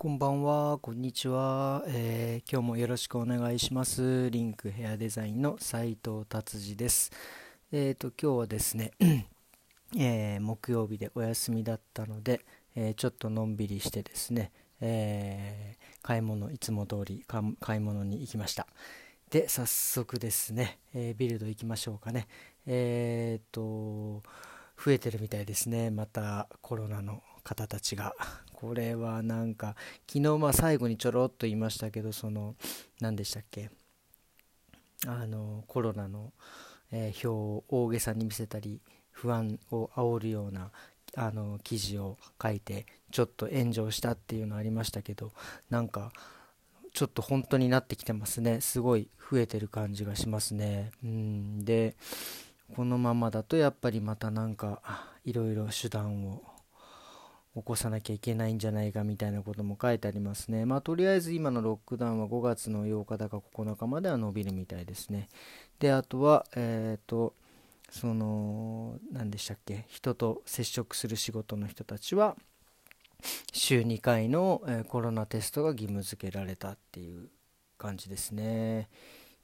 こんばんは、こんにちは、今日もよろしくお願いします。リンクヘアデザインの斉藤達次です。今日はですね、木曜日でお休みだったので、ちょっとのんびりしてですね、いつも通り買い物に行きました。で、早速ですね、ビルド行きましょうかね。増えてるみたいですね、またコロナの方たちが。これはなんか昨日最後にちょろっと言いましたけど、何でしたっけ、コロナの表を大げさに見せたり不安を煽るような記事を書いてちょっと炎上したっていうのありましたけど、なんかちょっと本当になってきてますね。すごい増えてる感じがしますね。で、このままだとやっぱりまたなんかいろいろ手段を起こさなきゃいけないんじゃないかみたいなことも書いてありますね。とりあえず今のロックダウンは5月の8日だか9日までは伸びるみたいですね。で、あとは何でしたっけ、人と接触する仕事の人たちは週2回のコロナテストが義務付けられたっていう感じですね。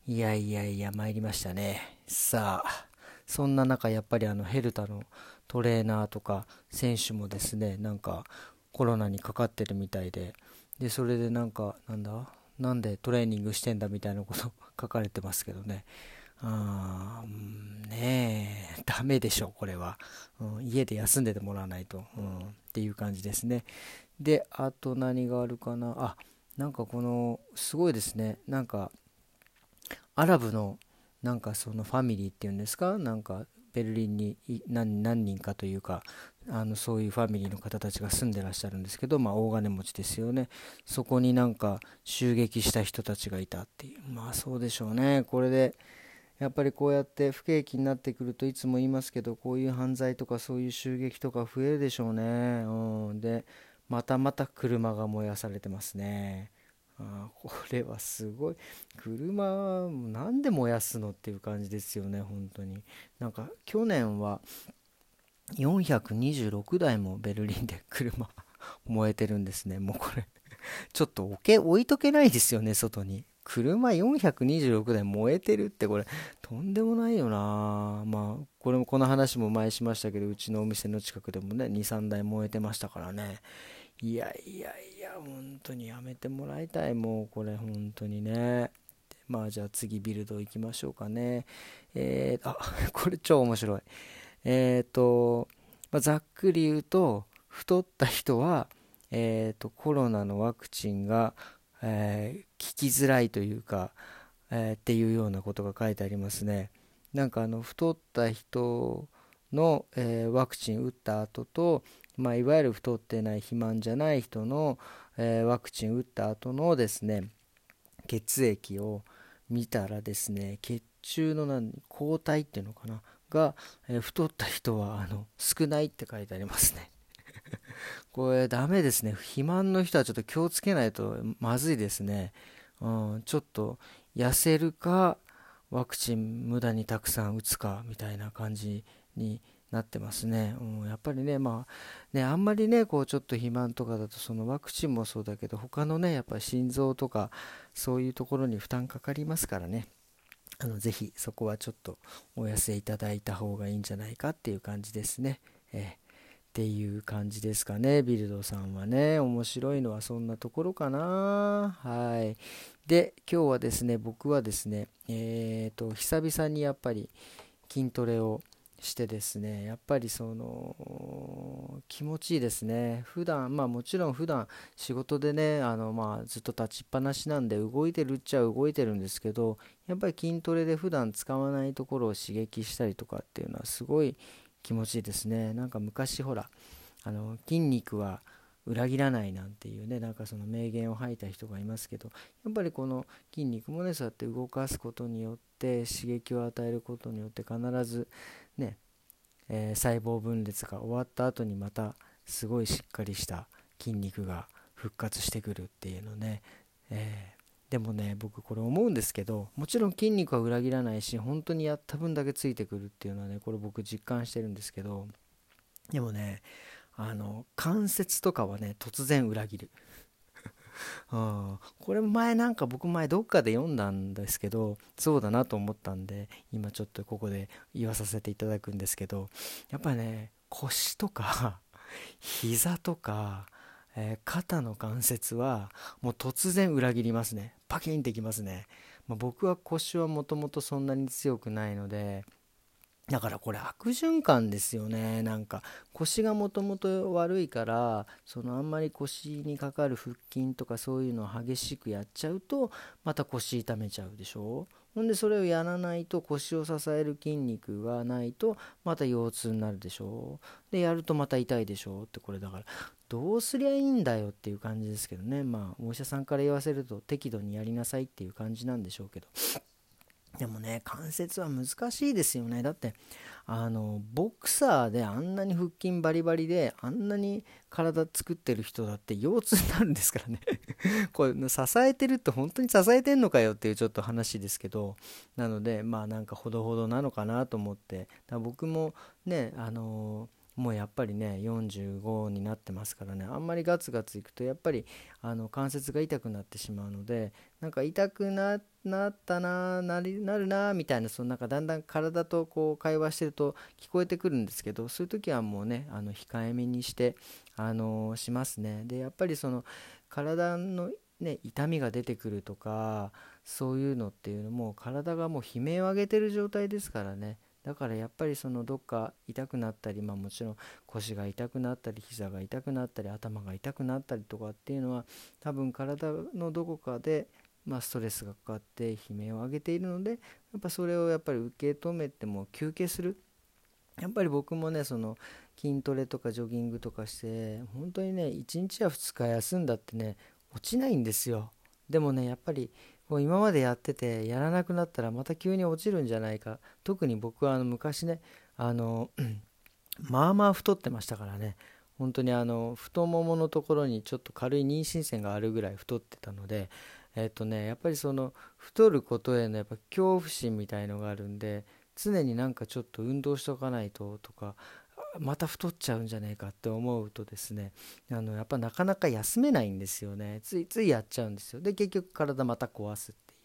いやいやいや、参りましたね。さあ、そんな中やっぱりヘルタのトレーナーとか選手もですね、なんかコロナにかかってるみたいで、それでなんでトレーニングしてんだみたいなこと書かれてますけどね。ダメでしょこれは、家で休んでてもらわないと、っていう感じですね。で、あと何があるかな、なんかこのすごいですね、なんかアラブのなんかそのファミリーっていうんですか、なんかベルリンに何人かというか、そういうファミリーの方たちが住んでらっしゃるんですけど、大金持ちですよね。そこになんか襲撃した人たちがいたっていう。そうでしょうね。これでやっぱりこうやって不景気になってくると、いつも言いますけど、こういう犯罪とかそういう襲撃とか増えるでしょうね。で、またまた車が燃やされてますね。これはすごい、車なんで燃やすのっていう感じですよね。本当になんか去年は426台もベルリンで車燃えてるんですね。もうこれちょっと置いとけないですよね、外に。車426台燃えてるって、これとんでもないよな。これもこの話も前しましたけど、うちのお店の近くでもね 2,3 台燃えてましたからね。いやいやいや、本当にやめてもらいたい、もうこれ本当にね。じゃあ次ビルド行きましょうかね。これ超面白い。ざっくり言うと、太った人はコロナのワクチンが効きづらいというか、っていうようなことが書いてありますね。なんか太った人のワクチン打った後と、いわゆる太ってない肥満じゃない人の、ワクチン打った後のですね、血液を見たらですね、血中の抗体っていうのかなが、太った人は少ないって書いてありますね。これダメですね。肥満の人はちょっと気をつけないとまずいですね。ちょっと痩せるかワクチン無駄にたくさん打つかみたいな感じになってますね。やっぱりね、あんまりね、こうちょっと肥満とかだと、そのワクチンもそうだけど、他のね、やっぱり心臓とかそういうところに負担かかりますからね。ぜひそこはちょっとお痩せいただいた方がいいんじゃないかっていう感じですね。っていう感じですかね。ビルドさんはね、面白いのはそんなところかな。はい。で、今日はですね、僕はですね、久々にやっぱり筋トレをしてですね、やっぱり気持ちいいですね。普段、もちろん普段仕事でね、ずっと立ちっぱなしなんで動いてるっちゃ動いてるんですけど、やっぱり筋トレで普段使わないところを刺激したりとかっていうのはすごい気持ちいいですね。なんか昔ほら、筋肉は裏切らないなんていうね、なんかその名言を吐いた人がいますけど、やっぱりこの筋肉もね、そうやって動かすことによって、刺激を与えることによって、必ずね、細胞分裂が終わった後にまたすごいしっかりした筋肉が復活してくるっていうのね。でもね、僕これ思うんですけど、もちろん筋肉は裏切らないし、本当にやった分だけついてくるっていうのはね、これ僕実感してるんですけど、でもね、関節とかはね、突然裏切るこれ前なんか僕前どっかで読んだんですけど、そうだなと思ったんで今ちょっとここで言わさせていただくんですけど、やっぱりね、腰とか膝とか肩の関節はもう突然裏切りますね。パキンってきますね。まあ、僕は腰はもともとそんなに強くないので、だからこれ悪循環ですよね。なんか腰がもともと悪いから、そのあんまり腰にかかる腹筋とかそういうのを激しくやっちゃうとまた腰痛めちゃうでしょ。ほんでそれをやらないと、腰を支える筋肉がないとまた腰痛になるでしょ。でやるとまた痛いでしょって、これだからどうすりゃいいんだよっていう感じですけどね。まあお医者さんから言わせると適度にやりなさいっていう感じなんでしょうけど。でもね、関節は難しいですよね。だってボクサーであんなに腹筋バリバリであんなに体作ってる人だって腰痛になるんですからねこれ支えてるって本当に支えてんのかよっていうちょっと話ですけど、なのでまあなんかほどほどなのかなと思って、だから僕もねもうやっぱりね45になってますからね、あんまりガツガツいくとやっぱり関節が痛くなってしまうので、なんか痛くなったな、なるなみたいな、そのなんかだんだん体とこう会話してると聞こえてくるんですけど、そういう時はもうね控えめにしてしますね。でやっぱりその体のね痛みが出てくるとかそういうのっていうのも、体がもう悲鳴を上げてる状態ですからね。だからやっぱりそのどっか痛くなったり、まあもちろん腰が痛くなったり膝が痛くなったり頭が痛くなったりとかっていうのは、多分体のどこかでまあストレスがかかって悲鳴を上げているので、やっぱそれをやっぱり受け止めても休憩する。やっぱり僕もねその筋トレとかジョギングとかして本当にね1日や2日休んだってね落ちないんですよ。でもねやっぱり今までやっててやらなくなったらまた急に落ちるんじゃないか。特に僕は昔ねまあまあ太ってましたからね、本当に太もものところにちょっと軽い妊娠線があるぐらい太ってたので、やっぱりその太ることへのやっぱ恐怖心みたいのがあるんで、常になんかちょっと運動しとかないととか、また太っちゃうんじゃないかって思うとですね、やっぱなかなか休めないんですよね。ついついやっちゃうんですよ。で結局体また壊すってい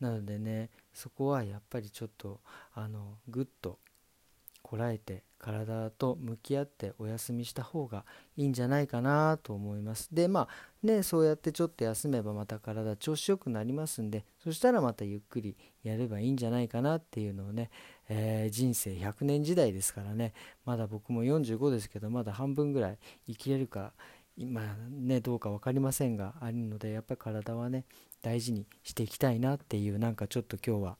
う。なのでね、そこはやっぱりちょっとぐっとこらえて体と向き合ってお休みした方がいいんじゃないかなと思います。でまあね、そうやってちょっと休めばまた体調子よくなりますんで、そしたらまたゆっくりやればいいんじゃないかなっていうのをね、人生100年時代ですからね、まだ僕も45ですけどまだ半分ぐらい生きれるか今ねどうか分かりませんがあるので、やっぱり体はね大事にしていきたいなっていう、なんかちょっと今日は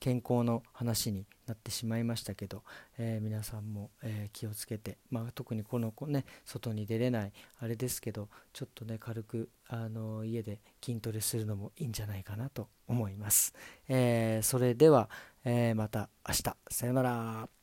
健康の話になってしまいましたけど、皆さんも、気をつけて、まあ、特にこのね外に出れないあれですけど、ちょっとね軽く家で筋トレするのもいいんじゃないかなと思います。それでは、また明日さよなら。